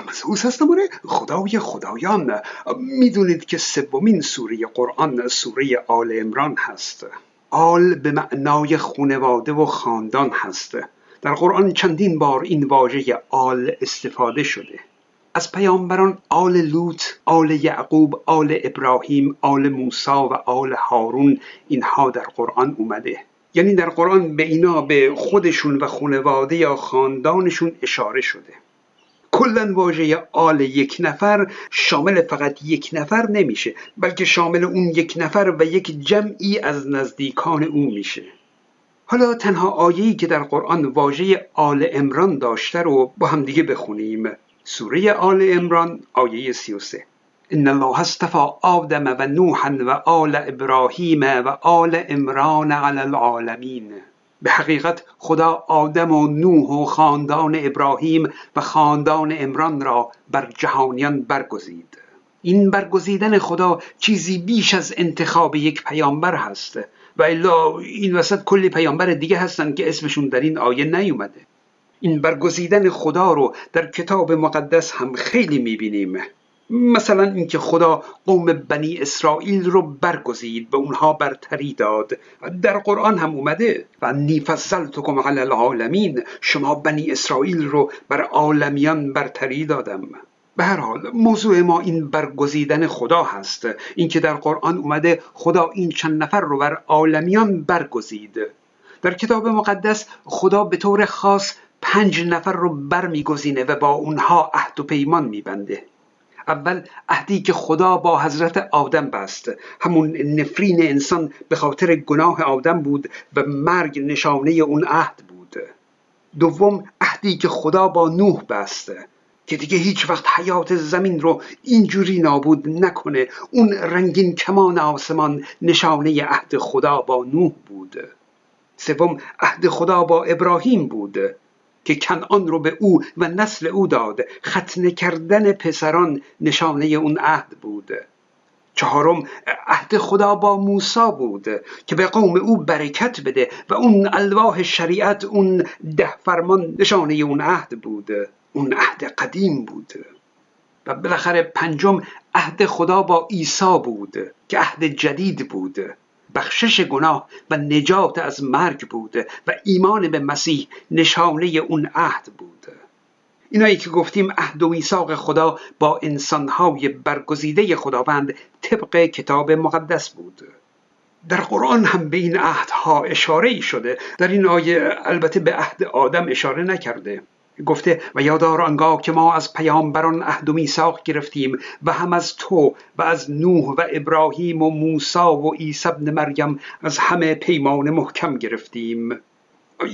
فرمسئوس هستم. آره خدایان، میدونید که سومین سوره قرآن سوره آل عمران هست. آل به معنای خانواده و خاندان هست. در قرآن چندین بار این واژه آل استفاده شده. از پیامبران آل لوط، آل یعقوب، آل ابراهیم، آل موسی و آل هارون اینها در قرآن اومده. یعنی در قرآن به اینا، به خودشون و خانواده یا خاندانشون اشاره شده. کلا واژه آل یک نفر شامل فقط یک نفر نمیشه، بلکه شامل اون یک نفر و یک جمعی از نزدیکان او میشه. حالا تنها آیه‌ای که در قرآن واژه آل عمران داشته رو با هم دیگه بخونیم. سوره آل عمران آیه 33: ان الله اصطفى آدم و نوحا و آل ابراهیم و آل عمران علی العالمین. به حقیقت خدا آدم و نوح و خاندان ابراهیم و خاندان عمران را بر جهانیان برگزید. این برگزیدن خدا چیزی بیش از انتخاب یک پیامبر هست، و الا این وسط کلی پیامبر دیگه هستن که اسمشون در این آیه نیومده. این برگزیدن خدا رو در کتاب مقدس هم خیلی میبینیم. مثلا اینکه خدا قوم بنی اسرائیل رو برگزید، به اونها برتری داد. در قرآن هم اومده و انی فضلتکم علی العالمین، شما بنی اسرائیل رو بر عالمیان برتری دادم. به هر حال موضوع ما این برگزیدن خدا هست، اینکه در قرآن اومده خدا این چند نفر رو بر عالمیان برگزید. در کتاب مقدس خدا به طور خاص 5 نفر رو برمیگزینه و با اونها عهد و پیمان میبنده. اول عهدی که خدا با حضرت آدم بست. همون نفرین انسان به خاطر گناه آدم بود و مرگ نشانه اون عهد بود. دوم عهدی که خدا با نوح بست که دیگه هیچ وقت حیات زمین رو اینجوری نابود نکنه. اون رنگین کمان آسمان نشانه عهد خدا با نوح بود. سوم عهد خدا با ابراهیم بود که کنعان رو به او و نسل او داد. ختنه کردن پسران نشانه اون عهد بود. چهارم عهد خدا با موسی بود که به قوم او برکت بده و اون الواح شریعت، اون 10 فرمان نشانه اون عهد بود. اون عهد قدیم بود. و بالاخره پنجم عهد خدا با عیسی بود که عهد جدید بود. بخشش گناه و نجات از مرگ بود و ایمان به مسیح نشانه اون عهد بود. اینایی که گفتیم عهد و میثاق خدا با انسانهای برگزیده خداوند طبق کتاب مقدس بود. در قرآن هم به این عهدها اشاره شده. در این آیه البته به عهد آدم اشاره نکرده. گفته و یادآور آنگاه که ما از پیامبران عهد و میثاق گرفتیم و هم از تو و از نوح و ابراهیم و موسی و عیسی ابن مریم از همه پیمان محکم گرفتیم.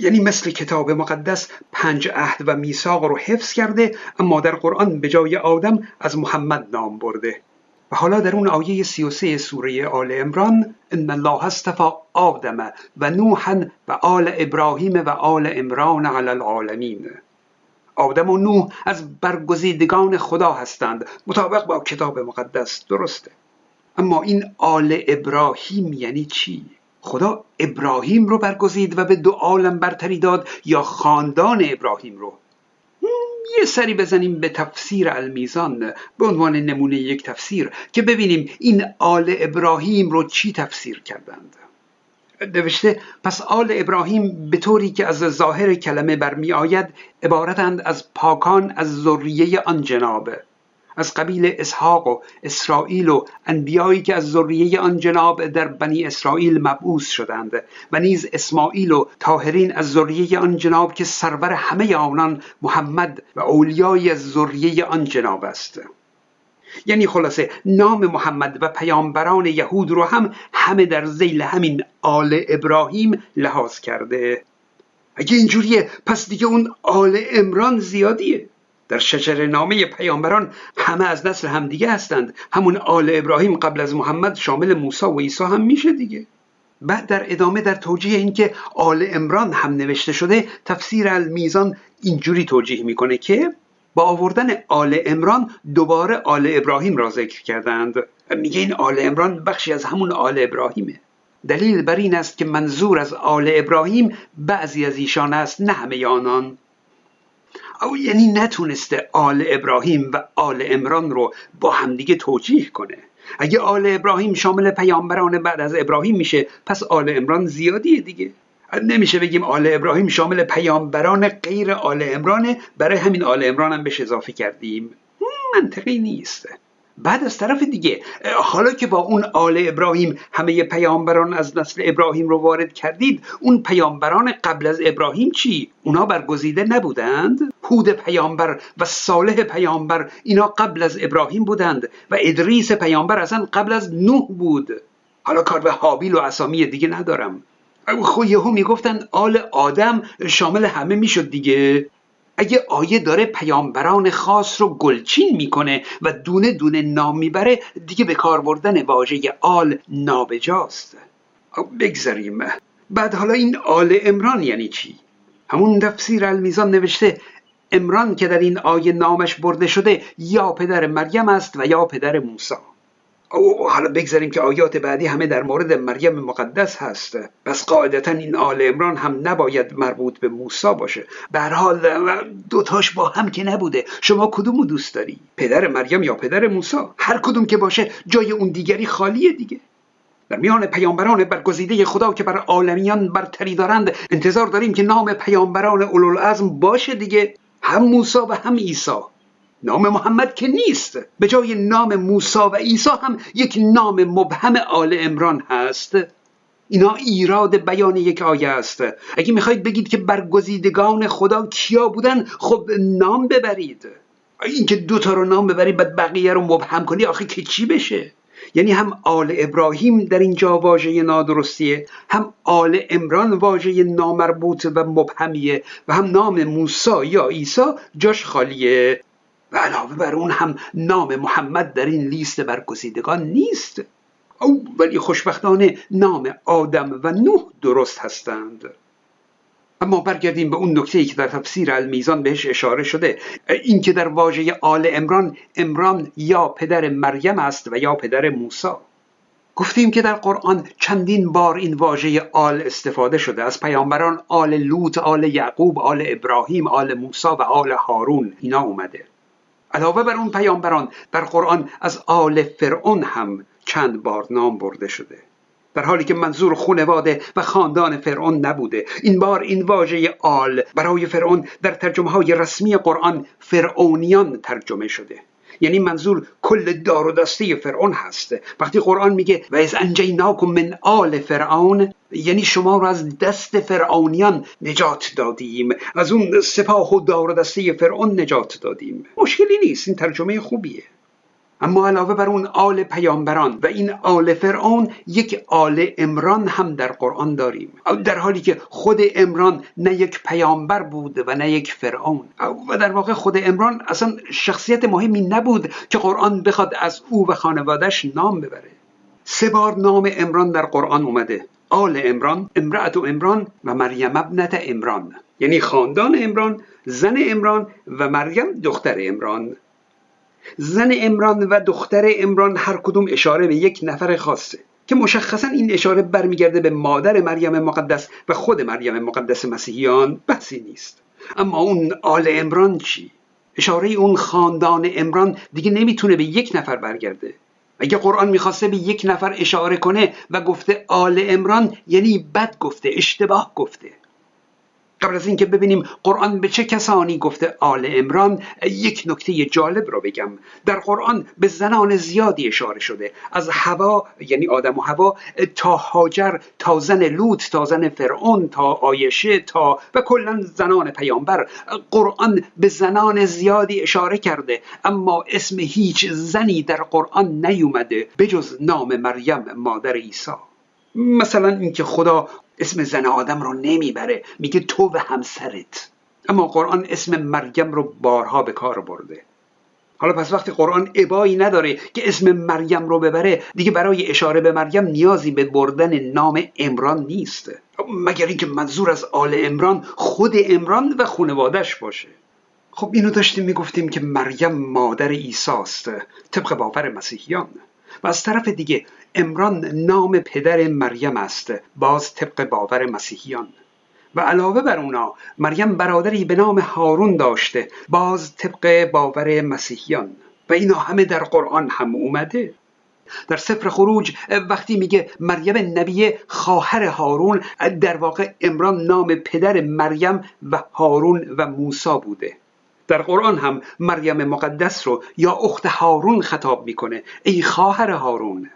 یعنی مثل کتاب مقدس 5 عهد و میثاق رو حفظ کرده، اما در قرآن به جای آدم از محمد نام برده. و حالا در اون آیه 33 سوره آل عمران ان الله اصطفى آدم و نوحا و آل ابراهیم و آل عمران علی العالمین. آدم و نوح از برگزیدگان خدا هستند مطابق با کتاب مقدس، درسته. اما این آل ابراهیم یعنی چی؟ خدا ابراهیم رو برگزید و به 2 عالم برتری داد یا خاندان ابراهیم رو؟ یه سری بزنیم به تفسیر المیزان به عنوان نمونه یک تفسیر که ببینیم این آل ابراهیم رو چی تفسیر کردند. نوشته پس آل ابراهیم به طوری که از ظاهر کلمه برمی آید عبارتند از پاکان از ذریه آن جناب، از قبیل اسحاق و اسرائیل و انبیایی که از ذریه آن جناب در بنی اسرائیل مبعوث شدند، و نیز اسماعیل و طاهرین از ذریه آن جناب که سرور همه آنان محمد و اولیای از ذریه آن جناب است. یعنی خلاصه نام محمد و پیامبران یهود رو هم همه در ذیل همین آل ابراهیم لحاظ کرده. اگه اینجوریه پس دیگه اون آل عمران زیادیه. در شجر نامه پیامبران همه از نسل هم دیگه هستند. همون آل ابراهیم قبل از محمد شامل موسی و عیسی هم میشه دیگه. بعد در ادامه در توجیه اینکه آل عمران هم نوشته شده تفسیر المیزان اینجوری توجیه میکنه که با آوردن آل عمران دوباره آل ابراهیم را ذکر کردند. میگه این آل عمران بخشی از همون آل ابراهیمه. دلیل بر این است که منظور از آل ابراهیم بعضی از ایشان است نه همه آنان. او یعنی نتونسته آل ابراهیم و آل عمران رو با همدیگه توجیه کنه. اگه آل ابراهیم شامل پیامبران بعد از ابراهیم میشه، پس آل عمران زیادیه دیگه. نمیشه بگیم آل ابراهیم شامل پیامبران غیر آل عمرانه، برای همین آل عمران هم بهش اضافه کردیم. منطقی نیست. بعد از طرف دیگه حالا که با اون آل ابراهیم همه پیامبران از نسل ابراهیم رو وارد کردید، اون پیامبران قبل از ابراهیم چی؟ اونا برگزیده نبودند؟ هود پیامبر و صالح پیامبر اینا قبل از ابراهیم بودند و ادریس پیامبر اصلا قبل از نوح بود. حالا کار به هابیل و اسامی دیگه ندارم. یهو میگفتن آل آدم شامل همه میشد دیگه. اگه آیه داره پیامبران خاص رو گلچین میکنه و دونه دونه نام میبره، دیگه به کار بردن واژه آل نابجاست. بگذاریم. بعد حالا این آل عمران یعنی چی؟ همون تفسیر المیزان نوشته عمران که در این آیه نامش برده شده یا پدر مریم است و یا پدر موسی. حالا بگذاریم که آیات بعدی همه در مورد مریم مقدس هست، پس قاعدتا این آل عمران هم نباید مربوط به موسی باشه. به هر حال دوتاش با هم که نبوده. شما کدومو دوست داری؟ پدر مریم یا پدر موسی؟ هر کدوم که باشه جای اون دیگری خالیه دیگه. در میان پیامبران برگزیده خدا که بر عالمیان برتری دارند انتظار داریم که نام پیامبران اولوالعزم باشه دیگه، هم موسی و هم عیسی. نام محمد که نیست. به جای نام موسی و عیسی هم یک نام مبهم آل عمران هست. اینا ایراد بیان یک آیه است. اگه میخواید بگید که برگزیدگان خدا کیا بودن، خب نام ببرید. این که دوتا رو نام ببرید بعد بقیه رو مبهم کنی، آخه که چی بشه؟ یعنی هم آل ابراهیم در اینجا واژه نادرستیه، هم آل عمران واژه نامربوط و مبهمیه، و هم نام موسی یا عیسی جاش خالیه. و علاوه بر اون هم نام محمد در این لیست برگزیدگان نیست. ولی خوشبختانه نام آدم و نوح درست هستند. اما برگردیم به اون نکته‌ای که در تفسیر المیزان بهش اشاره شده، این که در واژه آل عمران، عمران یا پدر مریم است و یا پدر موسی. گفتیم که در قرآن چندین بار این واژه آل استفاده شده، از پیامبران آل لوط، آل یعقوب، آل ابراهیم، آل موسی و آل هارون اینا اومده. علاوه بر اون پیامبران در قرآن از آل فرعون هم چند بار نام برده شده، در حالی که منظور خانواده و خاندان فرعون نبوده. این بار این واژه آل برای فرعون در ترجمه‌های رسمی قرآن فرعونیان ترجمه شده، یعنی منظور کل دار و دسته فرعون هست. وقتی قرآن میگه و اذ انجیناکم من آل فرعون، یعنی شما رو از دست فرعونیان نجات دادیم، از اون سپاه و دار و دسته فرعون نجات دادیم. مشکلی نیست، این ترجمه خوبیه. اما علاوه بر اون آل پیامبران و این آل فرعون، یک آل عمران هم در قرآن داریم، در حالی که خود عمران نه یک پیامبر بود و نه یک فرعون، و در واقع خود عمران اصلا شخصیت مهمی نبود که قرآن بخواد از او و خانوادهش نام ببره. 3 بار نام عمران در قرآن اومده: آل عمران، امرأة عمران و مریم ابنت عمران، یعنی خاندان عمران، زن عمران و مریم دختر عمران. زن عمران و دختر عمران هر کدوم اشاره به یک نفر خاصه که مشخصا این اشاره برمیگرده به مادر مریم مقدس و خود مریم مقدس مسیحیان، بحثی نیست. اما اون آل عمران چی؟ اشاره اون خاندان عمران دیگه نمیتونه به یک نفر برگرده. اگه قرآن میخواسته به یک نفر اشاره کنه و گفته آل عمران، یعنی بد گفته، اشتباه گفته. قبل از اینکه ببینیم قرآن به چه کسانی گفته آل عمران، یک نکته جالب رو بگم. در قرآن به زنان زیادی اشاره شده، از هوا یعنی آدم و هوا تا هاجر، تا زن لوط، تا زن فرعون، تا عایشه، تا و کلا زنان پیامبر. قرآن به زنان زیادی اشاره کرده، اما اسم هیچ زنی در قرآن نیومده بجز نام مریم مادر عیسی. مثلا اینکه خدا اسم زن آدم رو نمیبره، میگه تو و همسرت، اما قرآن اسم مریم رو بارها به کار برده. حالا پس وقتی قرآن ابایی نداره که اسم مریم رو ببره، دیگه برای اشاره به مریم نیازی به بردن نام عمران نیست، مگر اینکه منظور از آل عمران خود عمران و خانواده‌اش باشه. خب اینو داشتیم میگفتیم که مریم مادر عیسی است طبق باور مسیحیان، و از طرف دیگه عمران نام پدر مریم است، باز طبق باور مسیحیان. و علاوه بر اونا مریم برادری به نام هارون داشته، باز طبق باور مسیحیان، و اینا همه در قرآن هم اومده. در سفر خروج وقتی میگه مریم نبی خواهر هارون، در واقع عمران نام پدر مریم و هارون و موسی بوده. در قرآن هم مریم مقدس رو یا اخت هارون خطاب میکنه، ای خواهر هارون.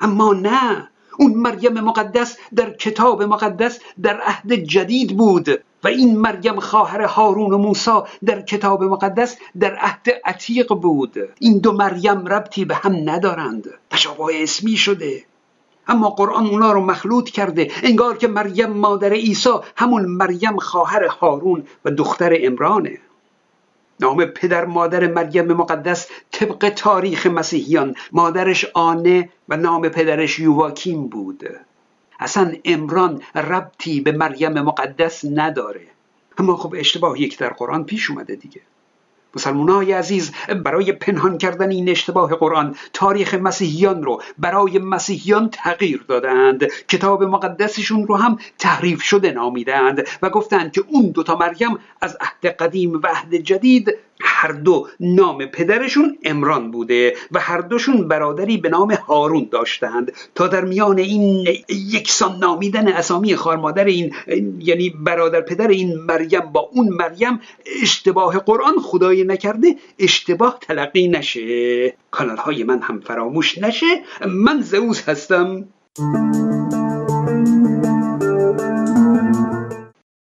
اما نه، اون مریم مقدس در کتاب مقدس در عهد جدید بود و این مریم خواهر هارون و موسی در کتاب مقدس در عهد عتیق بود. این دو مریم ربطی به هم ندارند، تشابه اسمی شده، اما قرآن اونا رو مخلوط کرده، انگار که مریم مادر عیسی همون مریم خواهر هارون و دختر عمرانه. نام پدر مادر مریم مقدس طبق تاریخ مسیحیان مادرش آنه و نام پدرش یوواکیم بود. اصلا عمران ربطی به مریم مقدس نداره. اما خب اشتباهی که در قرآن پیش اومده دیگه. مسلمانای عزیز، برای پنهان کردن این اشتباه قرآن تاریخ مسیحیان رو برای مسیحیان تغییر دادند، کتاب مقدسشون رو هم تحریف شده نامیدند و گفتند که اون دوتا مریم از عهد قدیم و عهد جدید هر دو نام پدرشون عمران بوده و هر دوشون برادری به نام هارون داشتند، تا در میان این یکسان نامیدن اسامی خوارمادر این، یعنی برادر پدر این مریم با اون مریم، اشتباه قرآن خدای نکرده اشتباه تلقی نشه. کانالهای من هم فراموش نشه. من زئوس هستم.